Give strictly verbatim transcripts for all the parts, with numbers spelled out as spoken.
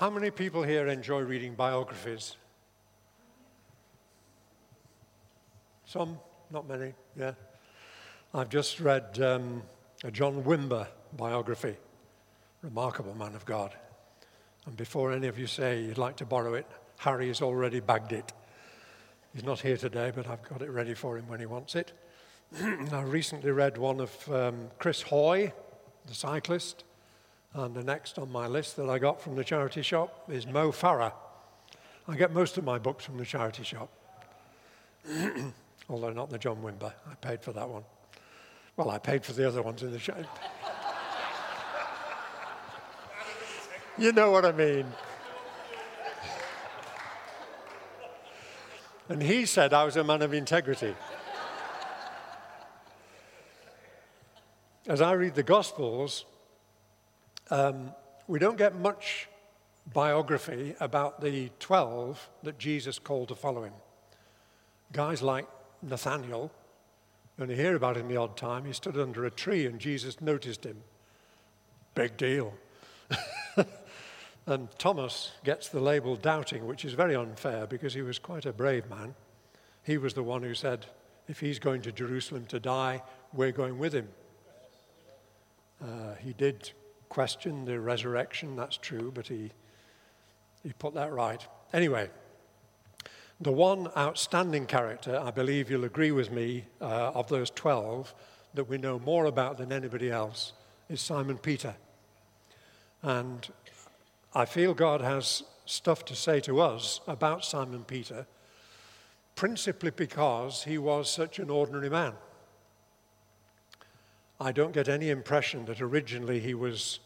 How many people here enjoy reading biographies? Some, not many, yeah. I've just read um, a John Wimber biography, remarkable man of God. And before any of you say you'd like to borrow it, Harry has already bagged it. He's not here today, but I've got it ready for him when he wants it. I recently read one of um, Chris Hoy, the cyclist. And the next on my list that I got from the charity shop is Mo Farah. I get most of my books from the charity shop. Although not the John Wimber. I paid for that one. Well, I paid for the other ones in the shop. You know what I mean. And he said I was a man of integrity. As I read the Gospels, Um, we don't get much biography about the twelve that Jesus called to follow him. Guys like Nathaniel, you only hear about him the odd time. He stood under a tree and Jesus noticed him. Big deal. And Thomas gets the label doubting, which is very unfair because he was quite a brave man. He was the one who said, if he's going to Jerusalem to die, we're going with him. Uh, he did question the resurrection, that's true, but he he put that right. Anyway, the one outstanding character, I believe you'll agree with me, uh, of those twelve that we know more about than anybody else is Simon Peter. And I feel God has stuff to say to us about Simon Peter, principally because he was such an ordinary man. I don't get any impression that originally he was,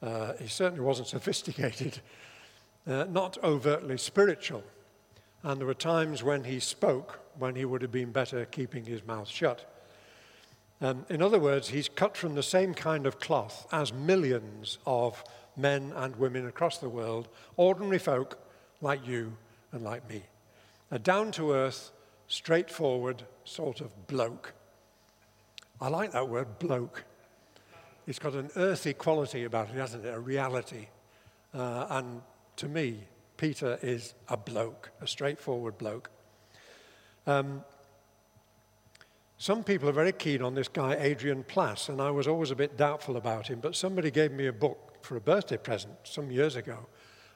uh, he certainly wasn't sophisticated, uh, not overtly spiritual. And there were times when he spoke when he would have been better keeping his mouth shut. Um, in other words, he's cut from the same kind of cloth as millions of men and women across the world, ordinary folk like you and like me. A down-to-earth, straightforward sort of bloke. I like that word, bloke. It's got an earthy quality about it, hasn't it? A reality. Uh, and to me, Peter is a bloke, a straightforward bloke. Um, some people are very keen on this guy, Adrian Plass, and I was always a bit doubtful about him, but somebody gave me a book for a birthday present some years ago,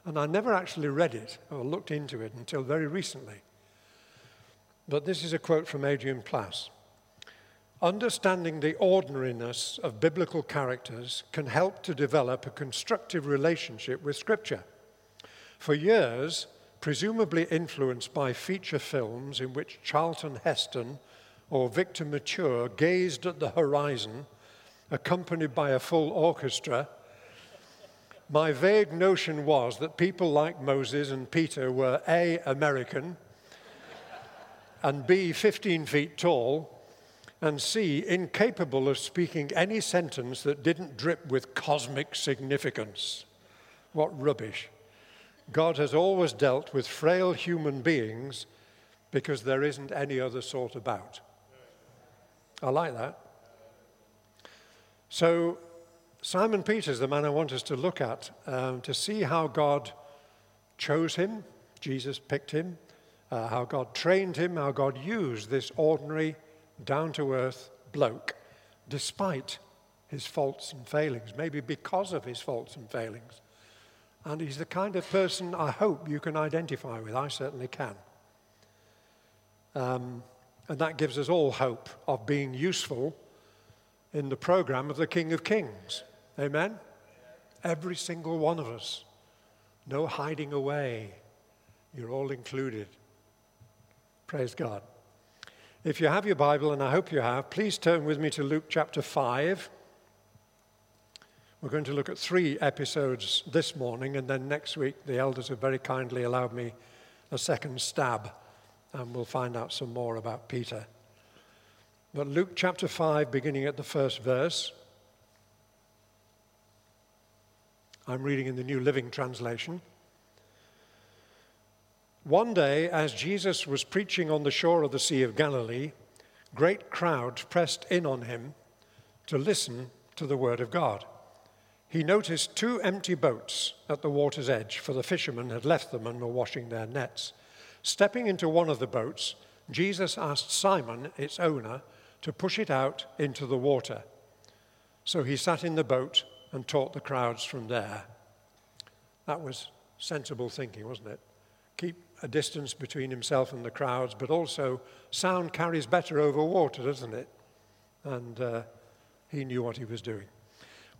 and I never actually read it or looked into it until very recently. But this is a quote from Adrian Plass. Understanding the ordinariness of biblical characters can help to develop a constructive relationship with Scripture. For years, presumably influenced by feature films in which Charlton Heston or Victor Mature gazed at the horizon, accompanied by a full orchestra, my vague notion was that people like Moses and Peter were A, American, and B, fifteen feet tall, and C, incapable of speaking any sentence that didn't drip with cosmic significance. What rubbish. God has always dealt with frail human beings because there isn't any other sort about. I like that. So Simon Peter is the man I want us to look at, um, to see how God chose him, Jesus picked him, uh, how God trained him, how God used this ordinary, down-to-earth bloke, despite his faults and failings, maybe because of his faults and failings. And he's the kind of person I hope you can identify with. I certainly can. Um, and that gives us all hope of being useful in the program of the King of Kings. Amen? Every single one of us. No hiding away. You're all included. Praise God. If you have your Bible, and I hope you have, please turn with me to Luke chapter five. We're going to look at three episodes this morning, and then next week the elders have very kindly allowed me a second stab, and we'll find out some more about Peter. But Luke chapter five, beginning at the first verse. I'm reading in the New Living Translation. One day, as Jesus was preaching on the shore of the Sea of Galilee, great crowds pressed in on him to listen to the word of God. he noticed two empty boats at the water's edge, for the fishermen had left them and were washing their nets. Stepping into one of the boats, Jesus asked Simon, its owner, to push it out into the water. So he sat in the boat and taught the crowds from there. That was sensible thinking, wasn't it? Keep a distance between himself and the crowds, but also sound carries better over water, doesn't it? And uh, he knew what he was doing.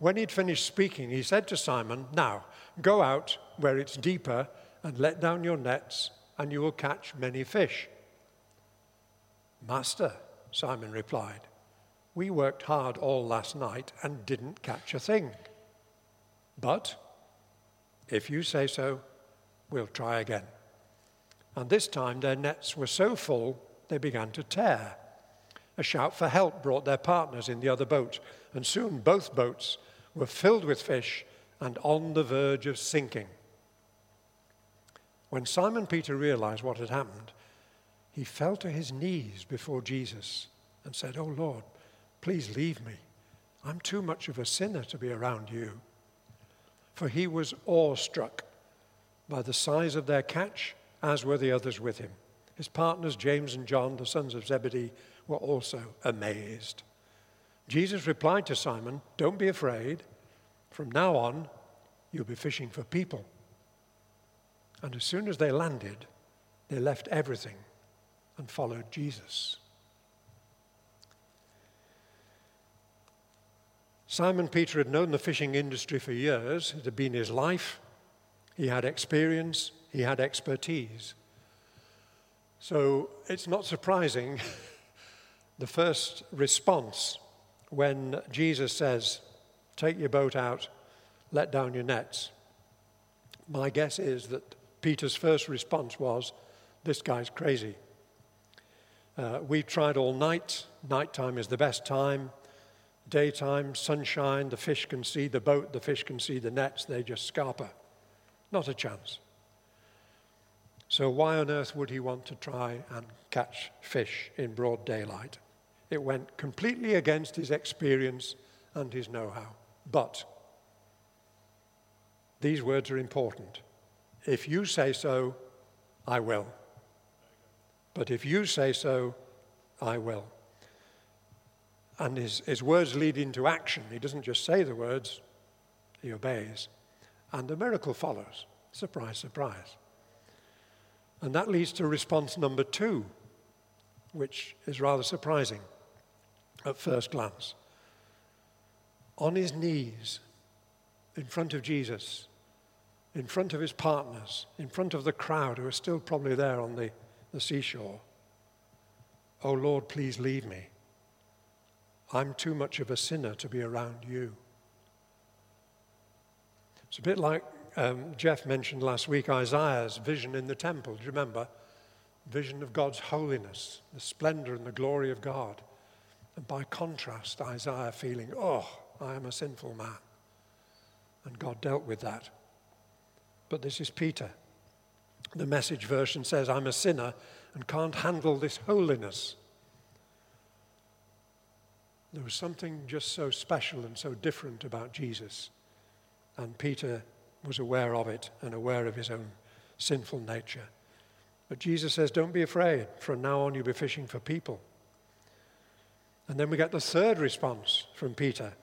When he'd finished speaking, he said to Simon, "Now, go out where it's deeper and let down your nets, and you will catch many fish." "Master," Simon replied, "we worked hard all last night and didn't catch a thing. But if you say so, we'll try again." And this time their nets were so full they began to tear. A shout for help brought their partners in the other boat, and soon both boats were filled with fish and on the verge of sinking. When Simon Peter realized what had happened, he fell to his knees before Jesus and said, "Oh Lord, please leave me. I'm too much of a sinner to be around you." For he was awestruck by the size of their catch, as were the others with him. His partners, James and John, the sons of Zebedee, were also amazed. Jesus replied to Simon, "Don't be afraid. From now on, you'll be fishing for people." And as soon as they landed, they left everything and followed Jesus. Simon Peter had known the fishing industry for years. It had been his life. He had experience. He had expertise. So it's not surprising the first response when Jesus says, "Take your boat out, let down your nets." My guess is that Peter's first response was, "This guy's crazy. Uh, we've tried all night. Nighttime is the best time. Daytime, sunshine, the fish can see the boat, the fish can see the nets, they just scarper. Not a chance." So why on earth would he want to try and catch fish in broad daylight? It went completely against his experience and his know-how. But these words are important. "If you say so, I will. But if you say so, I will." And his, his words lead into action. He doesn't just say the words, he obeys. And the miracle follows. Surprise, surprise. And that leads to response number two, which is rather surprising at first glance. On his knees, in front of Jesus, in front of his partners, in front of the crowd who are still probably there on the, the seashore, "Oh Lord, please leave me. I'm too much of a sinner to be around you." It's a bit like um, Jeff mentioned last week, Isaiah's vision in the temple. Do you remember? Vision of God's holiness, the splendor and the glory of God. And by contrast, Isaiah feeling, "Oh, I am a sinful man." And God dealt with that. But this is Peter. The Message version says, "I'm a sinner and can't handle this holiness." There was something just so special and so different about Jesus. And Peter was aware of it and aware of his own sinful nature. But Jesus says, "Don't be afraid. From now on, you'll be fishing for people." And then we get the third response from Peter.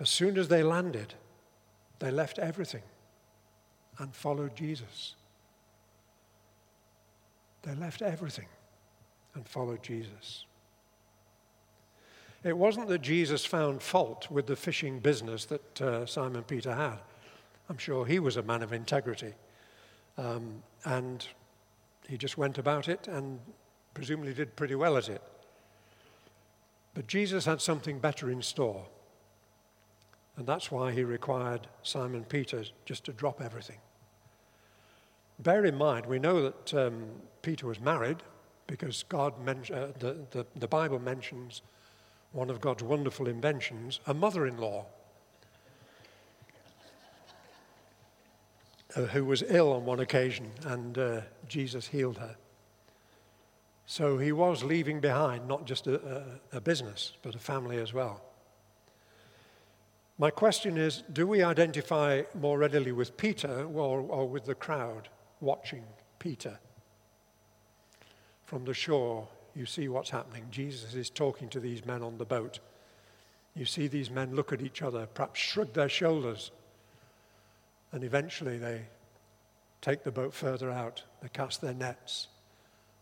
As soon as they landed, they left everything and followed Jesus. They left everything and followed Jesus. It wasn't that Jesus found fault with the fishing business that uh, Simon Peter had. I'm sure he was a man of integrity. Um, and he just went about it and presumably did pretty well at it. But Jesus had something better in store. And that's why he required Simon Peter just to drop everything. Bear in mind, we know that um, Peter was married because God men- uh, the, the, the Bible mentions one of God's wonderful inventions, a mother-in-law uh, who was ill on one occasion, and uh, Jesus healed her. So he was leaving behind not just a, a, a business, but a family as well. My question is, do we identify more readily with Peter or, or with the crowd watching Peter? From the shore, you see what's happening. Jesus is talking to these men on the boat. You see these men look at each other, perhaps shrug their shoulders, and eventually they take the boat further out. They cast their nets.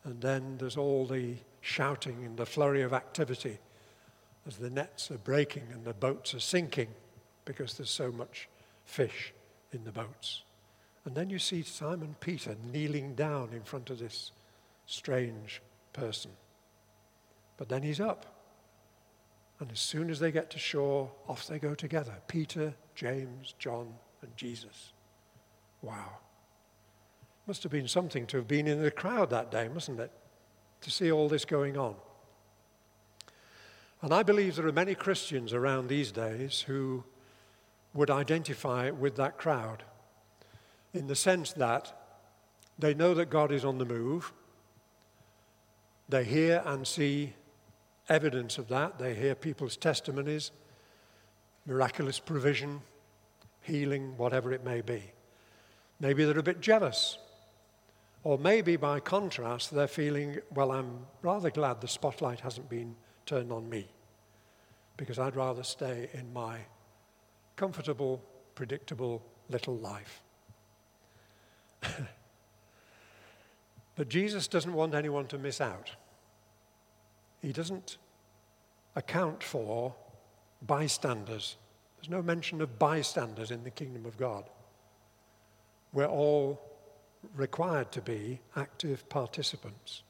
And then there's all the shouting and the flurry of activity as the nets are breaking and the boats are sinking because there's so much fish in the boats. And then you see Simon Peter kneeling down in front of this strange person. But then he's up. And as soon as they get to shore, off they go together. Peter, James, John, and Jesus. Wow. Must have been something to have been in the crowd that day, mustn't it? To see all this going on. And I believe there are many Christians around these days who would identify with that crowd in the sense that they know that God is on the move. They hear and see evidence of that. They hear people's testimonies, miraculous provision, healing, whatever it may be. Maybe they're a bit jealous. Or maybe, by contrast, they're feeling, well, I'm rather glad the spotlight hasn't been turned on me because I'd rather stay in my comfortable, predictable little life. But Jesus doesn't want anyone to miss out. He doesn't account for bystanders. There's no mention of bystanders in the kingdom of God. We're all required to be active participants.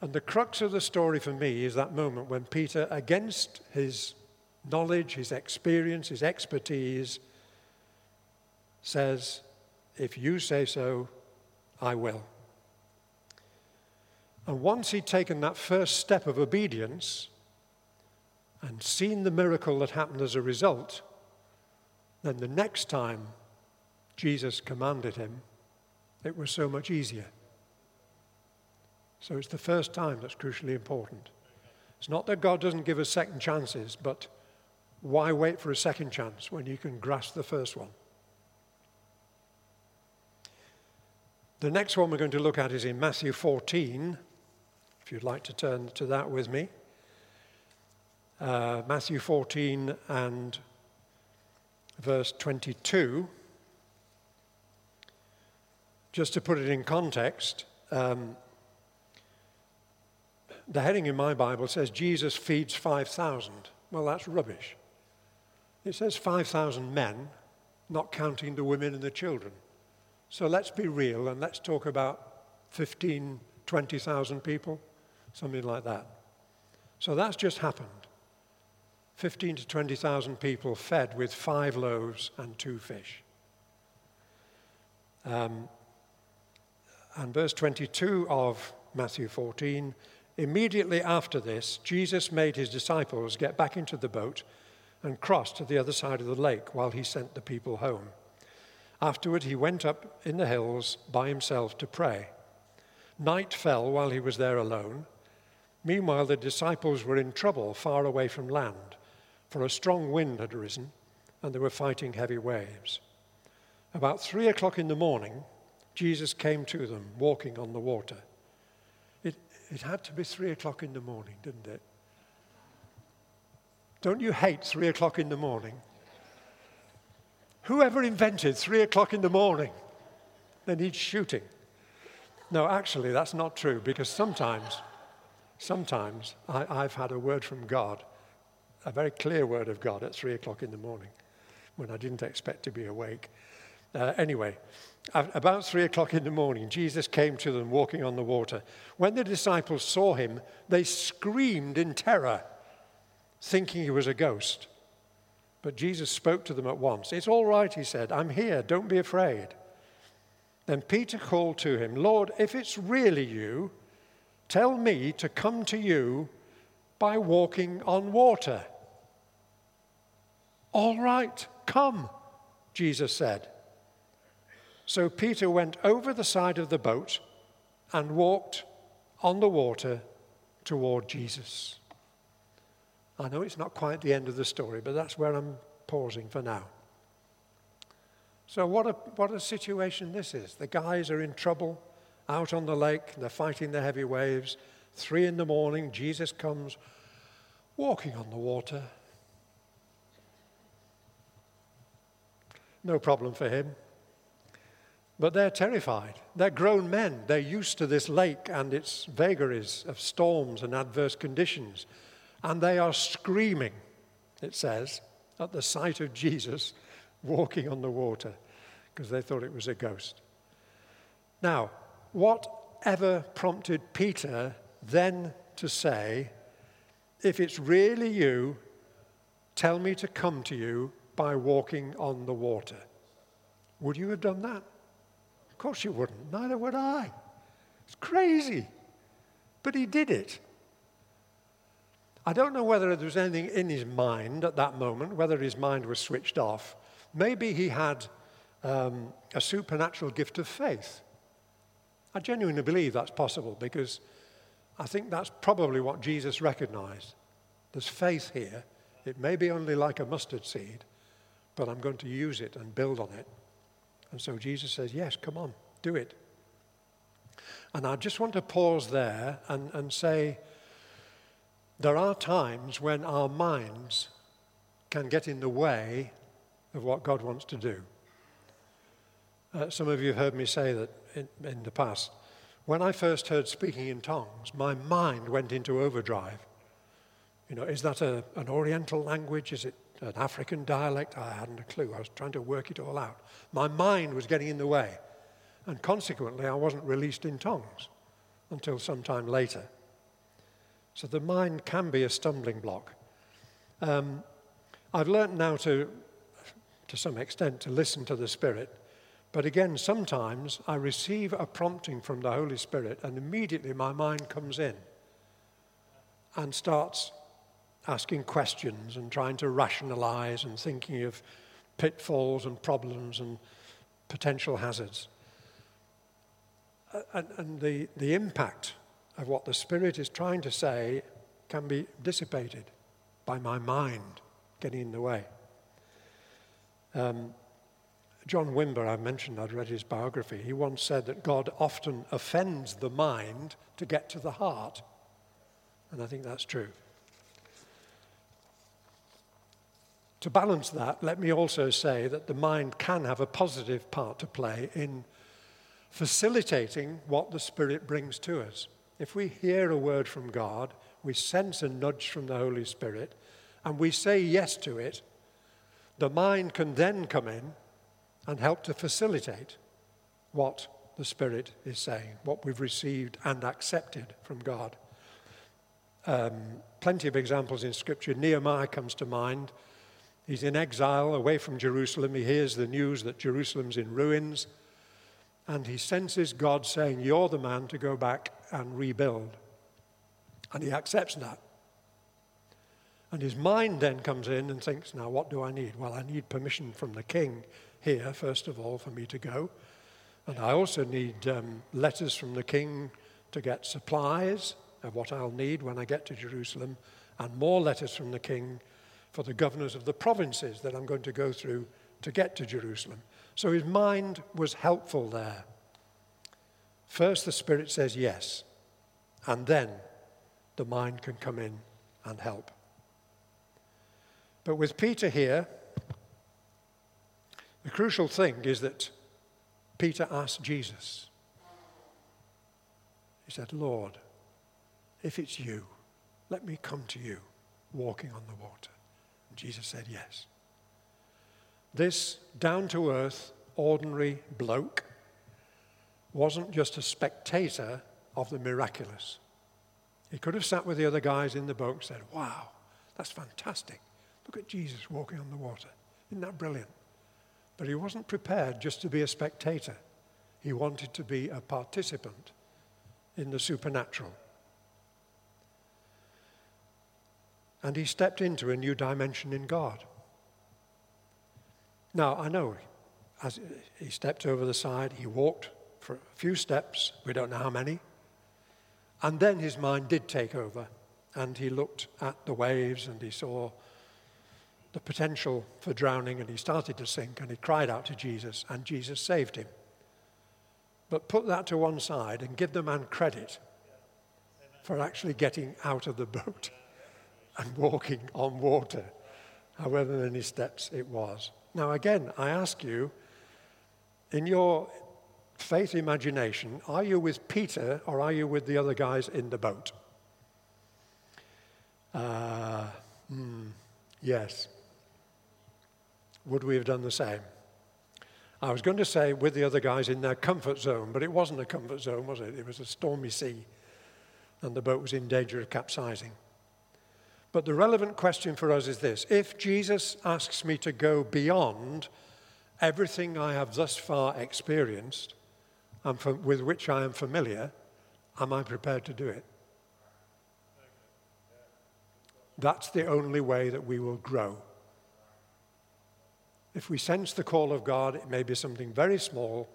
And the crux of the story for me is that moment when Peter, against his knowledge, his experience, his expertise, says, if you say so, I will. And once he'd taken that first step of obedience and seen the miracle that happened as a result, then the next time Jesus commanded him, it was so much easier. So it's the first time that's crucially important. It's not that God doesn't give us second chances, but why wait for a second chance when you can grasp the first one? The next one we're going to look at is in Matthew fourteen, if you'd like to turn to that with me. Uh, Matthew fourteen and verse twenty-two. Just to put it in context, um, the heading in my Bible says, Jesus feeds five thousand. Well, that's rubbish. It says five thousand men, not counting the women and the children. So let's be real and let's talk about fifteen, twenty thousand people, something like that. So that's just happened. fifteen to twenty thousand people fed with five loaves and two fish. Um, And verse twenty-two of Matthew fourteen, immediately after this, Jesus made his disciples get back into the boat and cross to the other side of the lake while he sent the people home. Afterward, he went up in the hills by himself to pray. Night fell while he was there alone. Meanwhile, the disciples were in trouble far away from land, for a strong wind had arisen, and they were fighting heavy waves. About three o'clock in the morning, Jesus came to them, walking on the water. It, it had to be three o'clock in the morning, didn't it? Don't you hate three o'clock in the morning? Whoever invented three o'clock in the morning, they need shooting. No, actually, that's not true, because sometimes, sometimes I, I've had a word from God, a very clear word of God at three o'clock in the morning, when I didn't expect to be awake. Uh, anyway, about three o'clock in the morning, Jesus came to them walking on the water. When the disciples saw him, they screamed in terror, thinking he was a ghost. But Jesus spoke to them at once. It's all right, he said. I'm here. Don't be afraid. Then Peter called to him, Lord, if it's really you, tell me to come to you by walking on water. All right, come, Jesus said. So Peter went over the side of the boat and walked on the water toward Jesus. I know it's not quite the end of the story, but that's where I'm pausing for now. So what a what a situation this is. The guys are in trouble out on the lake. They're fighting the heavy waves. Three in the morning, Jesus comes walking on the water. No problem for him. But they're terrified. They're grown men. They're used to this lake and its vagaries of storms and adverse conditions. And they are screaming, it says, at the sight of Jesus walking on the water, because they thought it was a ghost. Now, whatever prompted Peter then to say, if it's really you, tell me to come to you by walking on the water. Would you have done that? Of course you wouldn't. Neither would I. It's crazy. But he did it. I don't know whether there was anything in his mind at that moment, whether his mind was switched off. Maybe he had um, a supernatural gift of faith. I genuinely believe that's possible, because I think that's probably what Jesus recognized. There's faith here. It may be only like a mustard seed, but I'm going to use it and build on it. And so Jesus says, yes, come on, do it. And I just want to pause there and, and say, there are times when our minds can get in the way of what God wants to do. Uh, some of you have heard me say that in, in the past. When I first heard speaking in tongues, my mind went into overdrive. You know, is that a, an Oriental language? Is it an African dialect? I hadn't a clue. I was trying to work it all out. My mind was getting in the way. And consequently, I wasn't released in tongues until sometime later. So the mind can be a stumbling block. Um, I've learned now to, to some extent, to listen to the Spirit. But again, sometimes I receive a prompting from the Holy Spirit and immediately my mind comes in and starts asking questions and trying to rationalize and thinking of pitfalls and problems and potential hazards. And, and the, the impact of what the Spirit is trying to say can be dissipated by my mind getting in the way. Um, John Wimber, I mentioned, I'd read his biography. He once said that God often offends the mind to get to the heart. And I think that's true. To balance that, let me also say that the mind can have a positive part to play in facilitating what the Spirit brings to us. If we hear a word from God, we sense a nudge from the Holy Spirit, and we say yes to it, the mind can then come in and help to facilitate what the Spirit is saying, what we've received and accepted from God. Um, plenty of examples in Scripture. Nehemiah comes to mind. He's in exile away from Jerusalem. He hears the news that Jerusalem's in ruins. And he senses God saying, you're the man to go back and rebuild. And he accepts that. And his mind then comes in and thinks, now what do I need? Well, I need permission from the king here, first of all, for me to go. And I also need um, letters from the king to get supplies of what I'll need when I get to Jerusalem. And more letters from the king for the governors of the provinces that I'm going to go through to get to Jerusalem. So his mind was helpful there. First, the Spirit says yes, and then the mind can come in and help. But with Peter here, the crucial thing is that Peter asked Jesus. He said, Lord, if it's you, let me come to you walking on the water. Jesus said yes. This down-to-earth, ordinary bloke wasn't just a spectator of the miraculous. He could have sat with the other guys in the boat and said, wow, that's fantastic. Look at Jesus walking on the water. Isn't that brilliant? But he wasn't prepared just to be a spectator. He wanted to be a participant in the supernatural. And he stepped into a new dimension in God. Now, I know, as he stepped over the side, he walked for a few steps, we don't know how many, and then his mind did take over, and he looked at the waves and he saw the potential for drowning, and he started to sink, and he cried out to Jesus, and Jesus saved him. But put that to one side and give the man credit for actually getting out of the boat and walking on water, however many steps it was. Now again, I ask you, in your faith imagination, are you with Peter or are you with the other guys in the boat? Uh, hmm, yes. Would we have done the same? I was going to say with the other guys in their comfort zone, but it wasn't a comfort zone, was it? It was a stormy sea, and the boat was in danger of capsizing. But the relevant question for us is this: if Jesus asks me to go beyond everything I have thus far experienced and from, with which I am familiar, am I prepared to do it? That's the only way that we will grow. If we sense the call of God, it may be something very small,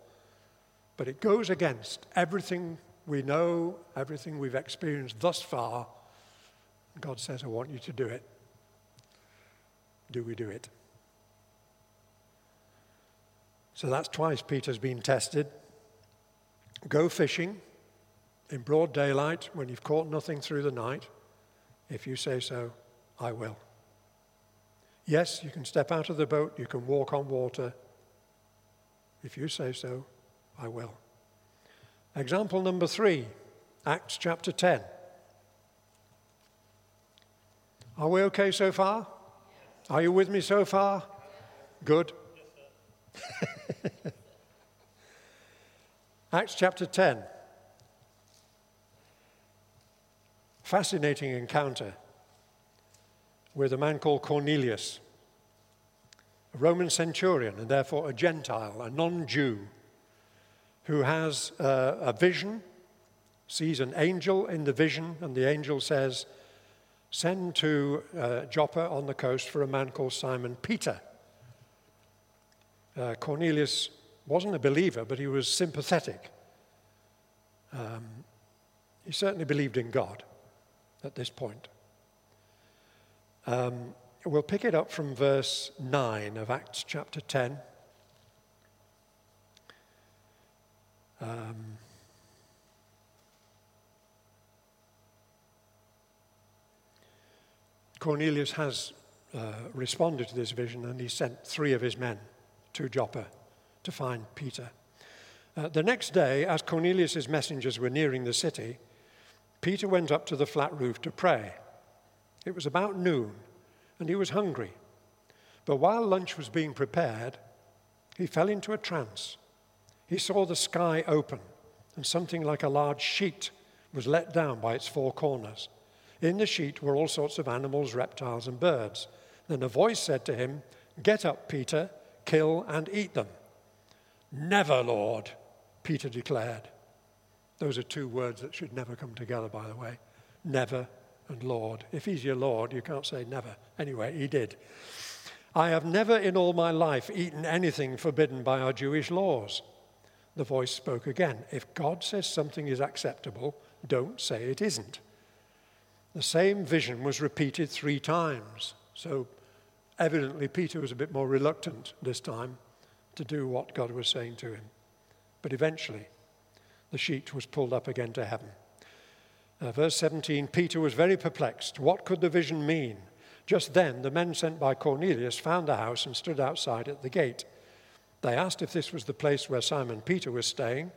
but it goes against everything we know, everything we've experienced thus far. God says, I want you to do it. Do we do it? So that's twice Peter's been tested. Go fishing in broad daylight when you've caught nothing through the night. If you say so, I will. Yes, you can step out of the boat, you can walk on water. If you say so, I will. Example number three, Acts chapter ten. Are we okay so far? Yes. Are you with me so far? Good. Yes, sir. Acts chapter ten. Fascinating encounter with a man called Cornelius, a Roman centurion and therefore a Gentile, a non-Jew, who has uh, a vision, sees an angel in the vision, and the angel says, send to uh, Joppa on the coast for a man called Simon Peter. Uh, Cornelius wasn't a believer, but he was sympathetic. Um, he certainly believed in God at this point. Um, we'll pick it up from verse nine of Acts chapter ten. Um, Cornelius has uh, responded to this vision, and he sent three of his men to Joppa to find Peter. Uh, the next day, as Cornelius' messengers were nearing the city, Peter went up to the flat roof to pray. It was about noon, and he was hungry. But while lunch was being prepared, he fell into a trance. He saw the sky open, and something like a large sheet was let down by its four corners. In the sheet were all sorts of animals, reptiles, and birds. Then a voice said to him, get up, Peter, kill and eat them. Never, Lord, Peter declared. Those are two words that should never come together, by the way. Never and Lord. If he's your Lord, you can't say never. Anyway, he did. I have never in all my life eaten anything forbidden by our Jewish laws. The voice spoke again. If God says something is acceptable, don't say it isn't. The same vision was repeated three times. So evidently Peter was a bit more reluctant this time to do what God was saying to him. But eventually the sheet was pulled up again to heaven. Uh, verse seventeen, Peter was very perplexed. What could the vision mean? Just then the men sent by Cornelius found the house and stood outside at the gate. They asked if this was the place where Simon Peter was staying.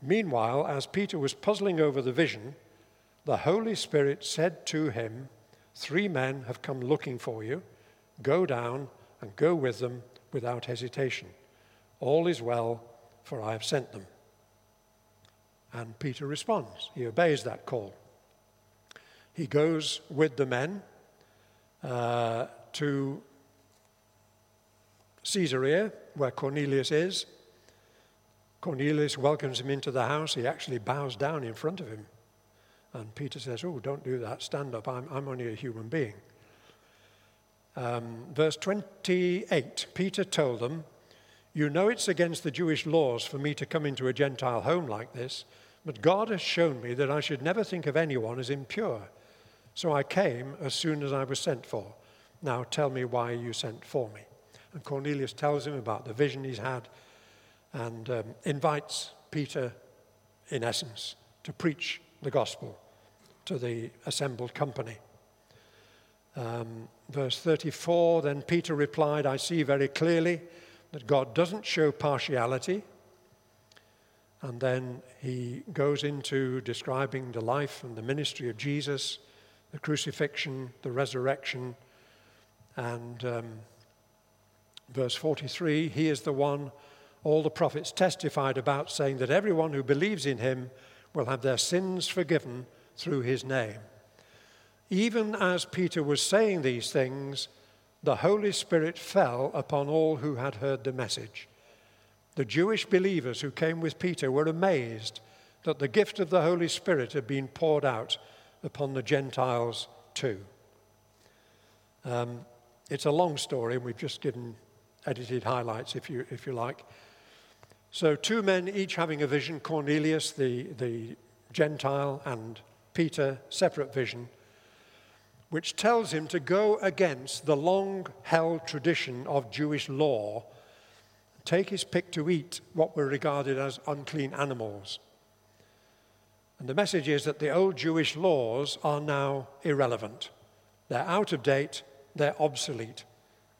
Meanwhile, as Peter was puzzling over the vision, the Holy Spirit said to him, three men have come looking for you. Go down and go with them without hesitation. All is well, for I have sent them. And Peter responds. He obeys that call. He goes with the men uh, to Caesarea, where Cornelius is. Cornelius welcomes him into the house. He actually bows down in front of him. And Peter says, oh, don't do that. Stand up. I'm, I'm only a human being. Um, verse twenty-eight, Peter told them, you know it's against the Jewish laws for me to come into a Gentile home like this, but God has shown me that I should never think of anyone as impure. So I came as soon as I was sent for. Now tell me why you sent for me." And Cornelius tells him about the vision he's had and um, invites Peter, in essence, to preach the gospel to the assembled company. Um, verse thirty-four, "Then Peter replied, I see very clearly that God doesn't show partiality." And then he goes into describing the life and the ministry of Jesus, the crucifixion, the resurrection, and um, verse forty-three, "He is the one all the prophets testified about, saying that everyone who believes in him will have their sins forgiven through his name." Even as Peter was saying these things, the Holy Spirit fell upon all who had heard the message. The Jewish believers who came with Peter were amazed that the gift of the Holy Spirit had been poured out upon the Gentiles too. Um, it's a long story, and we've just given edited highlights, if you if you like. So two men, each having a vision, Cornelius, the, the Gentile, and Peter, separate vision, which tells him to go against the long-held tradition of Jewish law, take his pick to eat what were regarded as unclean animals. And the message is that the old Jewish laws are now irrelevant. They're out of date, they're obsolete.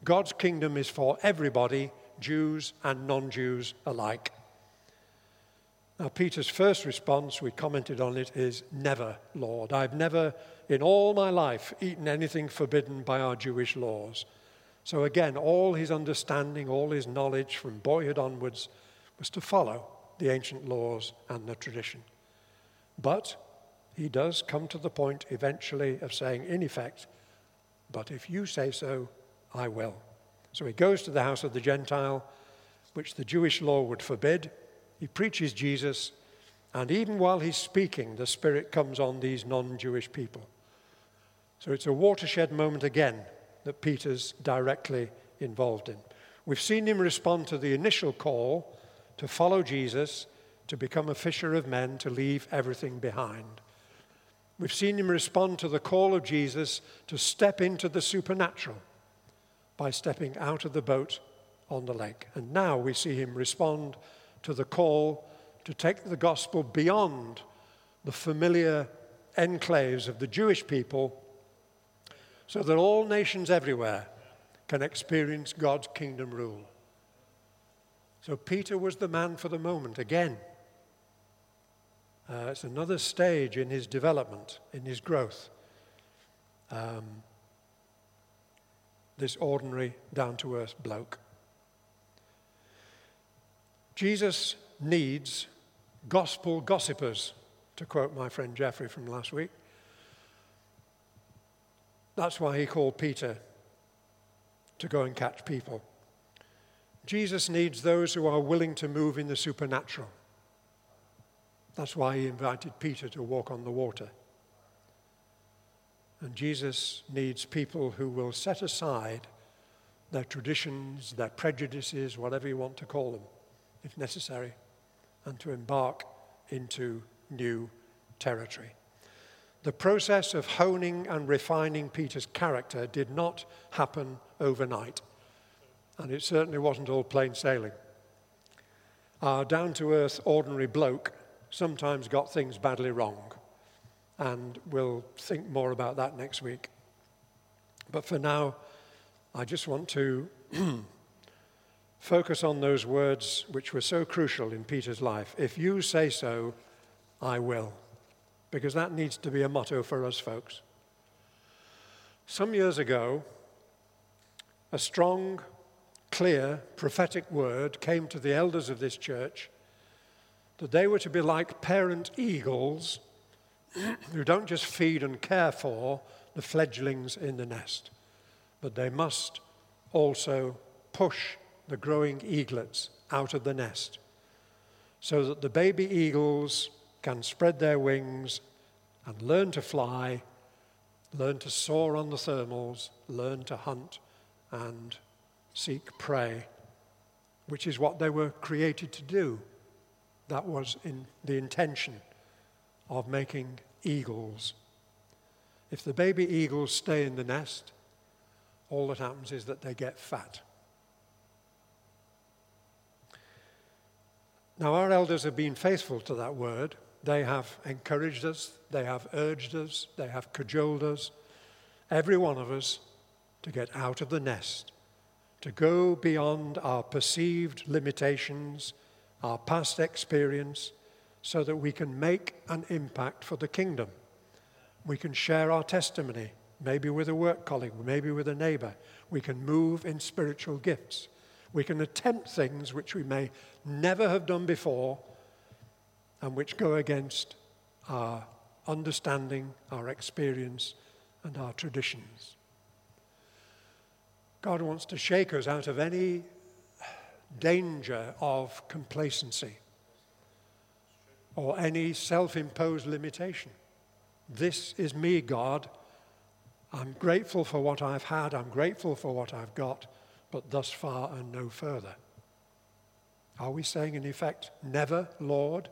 God's kingdom is for everybody, Jews and non-Jews alike. Now, Peter's first response, we commented on it, is, "Never, Lord. I've never in all my life eaten anything forbidden by our Jewish laws." So again, all his understanding, all his knowledge from boyhood onwards was to follow the ancient laws and the tradition. But he does come to the point eventually of saying, in effect, "But if you say so, I will." So he goes to the house of the Gentile, which the Jewish law would forbid. He preaches Jesus, and even while he's speaking, the Spirit comes on these non-Jewish people. So it's a watershed moment again that Peter's directly involved in. We've seen him respond to the initial call to follow Jesus, to become a fisher of men, to leave everything behind. We've seen him respond to the call of Jesus to step into the supernatural, by stepping out of the boat on the lake. And now we see him respond to the call to take the gospel beyond the familiar enclaves of the Jewish people so that all nations everywhere can experience God's kingdom rule. So Peter was the man for the moment again. Uh, it's another stage in his development, in his growth. Um, this ordinary, down-to-earth bloke. Jesus needs gospel gossipers, to quote my friend Jeffrey from last week. That's why he called Peter to go and catch people. Jesus needs those who are willing to move in the supernatural. That's why he invited Peter to walk on the water. And Jesus needs people who will set aside their traditions, their prejudices, whatever you want to call them, if necessary, and to embark into new territory. The process of honing and refining Peter's character did not happen overnight, and it certainly wasn't all plain sailing. Our down-to-earth ordinary bloke sometimes got things badly wrong. And we'll think more about that next week. But for now, I just want to focus on those words which were so crucial in Peter's life. "If you say so, I will." Because that needs to be a motto for us, folks. Some years ago, a strong, clear, prophetic word came to the elders of this church that they were to be like parent eagles who don't just feed and care for the fledglings in the nest, but they must also push the growing eaglets out of the nest so that the baby eagles can spread their wings and learn to fly, learn to soar on the thermals, learn to hunt and seek prey, which is what they were created to do. That was in the intention of making eagles. If the baby eagles stay in the nest, all that happens is that they get fat. Now, our elders have been faithful to that word. They have encouraged us, they have urged us, they have cajoled us, every one of us, to get out of the nest, to go beyond our perceived limitations, our past experience, so that we can make an impact for the kingdom. We can share our testimony, maybe with a work colleague, maybe with a neighbor. We can move in spiritual gifts. We can attempt things which we may never have done before and which go against our understanding, our experience, and our traditions. God wants to shake us out of any danger of complacency or any self-imposed limitation. This is me, God. I'm grateful for what I've had. I'm grateful for what I've got, but thus far and no further. Are we saying, in effect, never, Lord?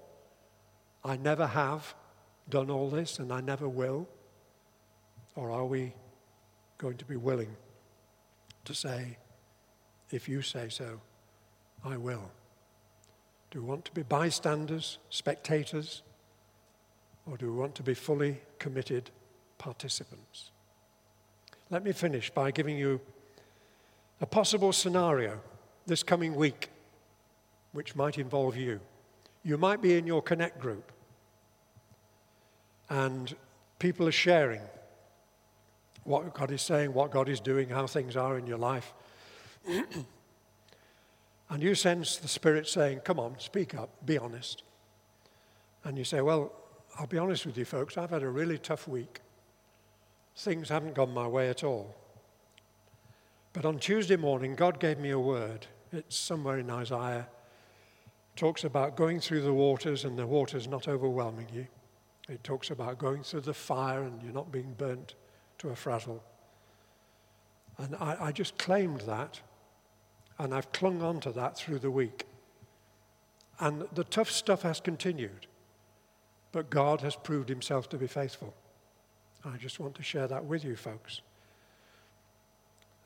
I never have done all this, and I never will? Or are we going to be willing to say, if you say so, I will? Do we want to be bystanders, spectators, or do we want to be fully committed participants? Let me finish by giving you a possible scenario this coming week, which might involve you. You might be in your Connect group, and people are sharing what God is saying, what God is doing, how things are in your life. And you sense the Spirit saying, come on, speak up, be honest. And you say, well, I'll be honest with you folks, I've had a really tough week. Things haven't gone my way at all. But on Tuesday morning, God gave me a word. It's somewhere in Isaiah. It talks about going through the waters and the waters not overwhelming you. It talks about going through the fire and you're not being burnt to a frazzle. And I, I just claimed that, and I've clung on to that through the week. And the tough stuff has continued, but God has proved himself to be faithful. I just want to share that with you folks.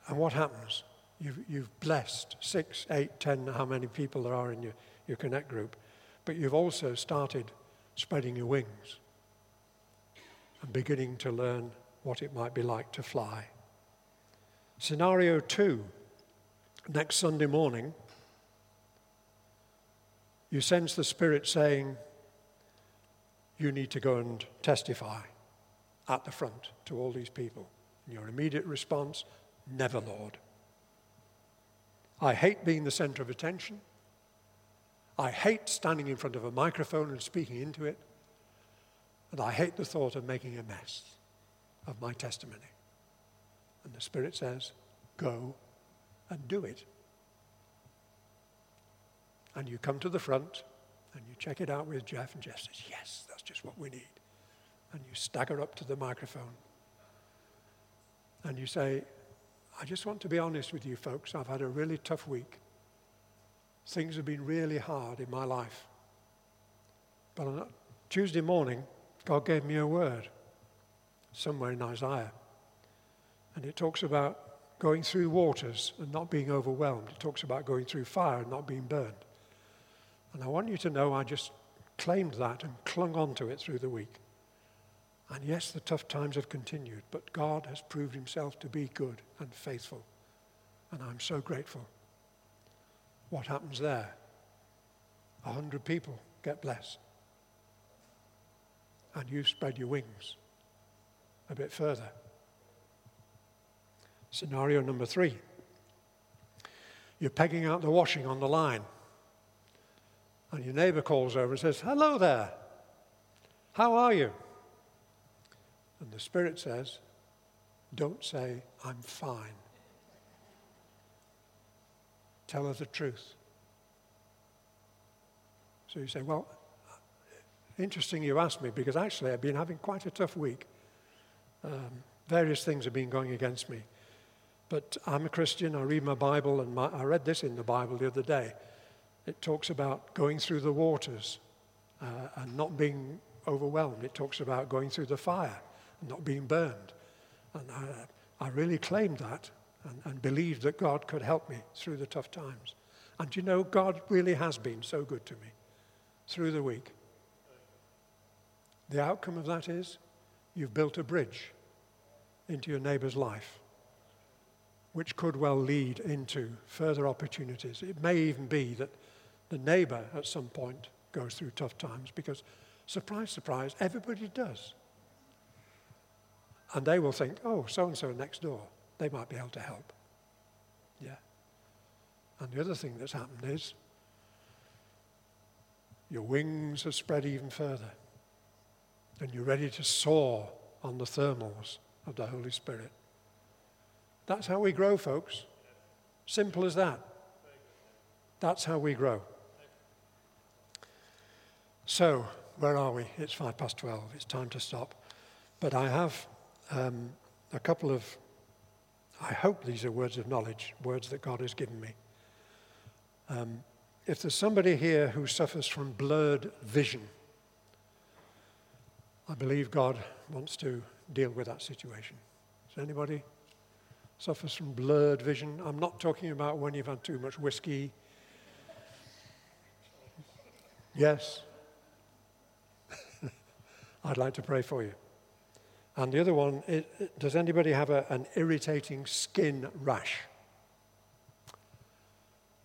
And what happens? You've, you've blessed six, eight, ten, how many people there are in your, your Connect group, but you've also started spreading your wings and beginning to learn what it might be like to fly. Scenario two, next Sunday morning, you sense the Spirit saying, you need to go and testify at the front to all these people. And your immediate response, never, Lord. I hate being the center of attention. I hate standing in front of a microphone and speaking into it. And I hate the thought of making a mess of my testimony. And the Spirit says, go and do it. And you come to the front and you check it out with Jeff, and Jeff says, yes, that's just what we need. And you stagger up to the microphone and you say, I just want to be honest with you folks. I've had a really tough week. Things have been really hard in my life. But on Tuesday morning, God gave me a word somewhere in Isaiah. And it talks about going through waters and not being overwhelmed. It talks about going through fire and not being burned. And I want you to know I just claimed that and clung on to it through the week. And yes, the tough times have continued, but God has proved himself to be good and faithful. And I'm so grateful. What happens there? A hundred people get blessed. And you spread your wings a bit further. Scenario number three. You're pegging out the washing on the line. And your neighbor calls over and says, hello there, how are you? And the Spirit says, don't say, I'm fine. Tell her the truth. So you say, well, interesting you asked me, because actually I've been having quite a tough week. Um, various things have been going against me. But I'm a Christian, I read my Bible, and my, I read this in the Bible the other day. It talks about going through the waters uh, and not being overwhelmed. It talks about going through the fire not being burned. And I, I really claimed that and, and believed that God could help me through the tough times. And you know, God really has been so good to me through the week. The outcome of that is you've built a bridge into your neighbour's life, which could well lead into further opportunities. It may even be that the neighbour at some point goes through tough times because, surprise, surprise, everybody does. And they will think, oh, so-and-so next door, they might be able to help. Yeah. And the other thing that's happened is your wings have spread even further and you're ready to soar on the thermals of the Holy Spirit. That's how we grow, folks. Simple as that. That's how we grow. So, where are we? It's five past twelve. It's time to stop. But I have um, a couple of, I hope these are words of knowledge, words that God has given me. Um, if there's somebody here who suffers from blurred vision, I believe God wants to deal with that situation. Is there anybody suffers from blurred vision? I'm not talking about when you've had too much whiskey. Yes. I'd like to pray for you. And the other one, it, it, does anybody have a, an irritating skin rash?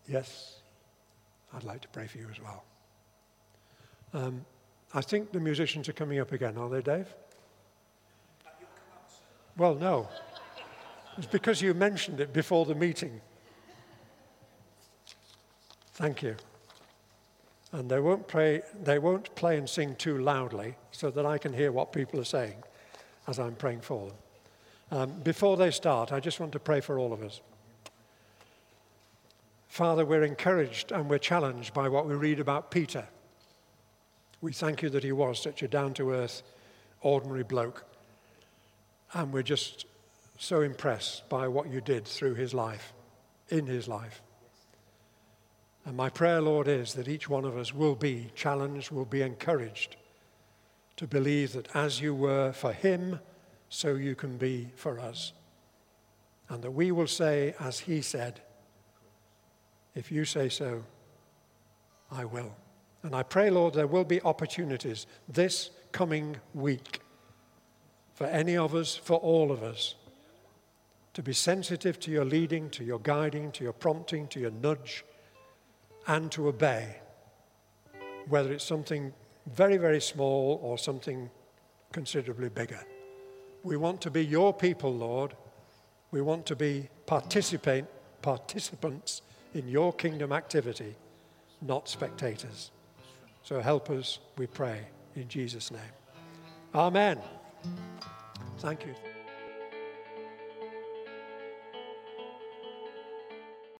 Yes. I'd like to pray for you as well. Um, I think the musicians are coming up again, are they, Dave? Well, no. It's because you mentioned it before the meeting. Thank you. And they won't play, they won't play and sing too loudly so that I can hear what people are saying as I'm praying for them. Um, before they start, I just want to pray for all of us. Father, we're encouraged and we're challenged by what we read about Peter. We thank you that he was such a down-to-earth, ordinary bloke. And we're just so impressed by what you did through his life, in his life. And my prayer, Lord, is that each one of us will be challenged, will be encouraged to believe that as you were for him, so you can be for us. And that we will say, as he said, if you say so, I will. And I pray, Lord, there will be opportunities this coming week for any of us, for all of us, to be sensitive to your leading, to your guiding, to your prompting, to your nudge, and to obey, whether it's something very, very small or something considerably bigger. We want to be your people, Lord. We want to be participant, participants in your kingdom activity, not spectators. So help us, we pray, in Jesus' name. Amen. Thank you.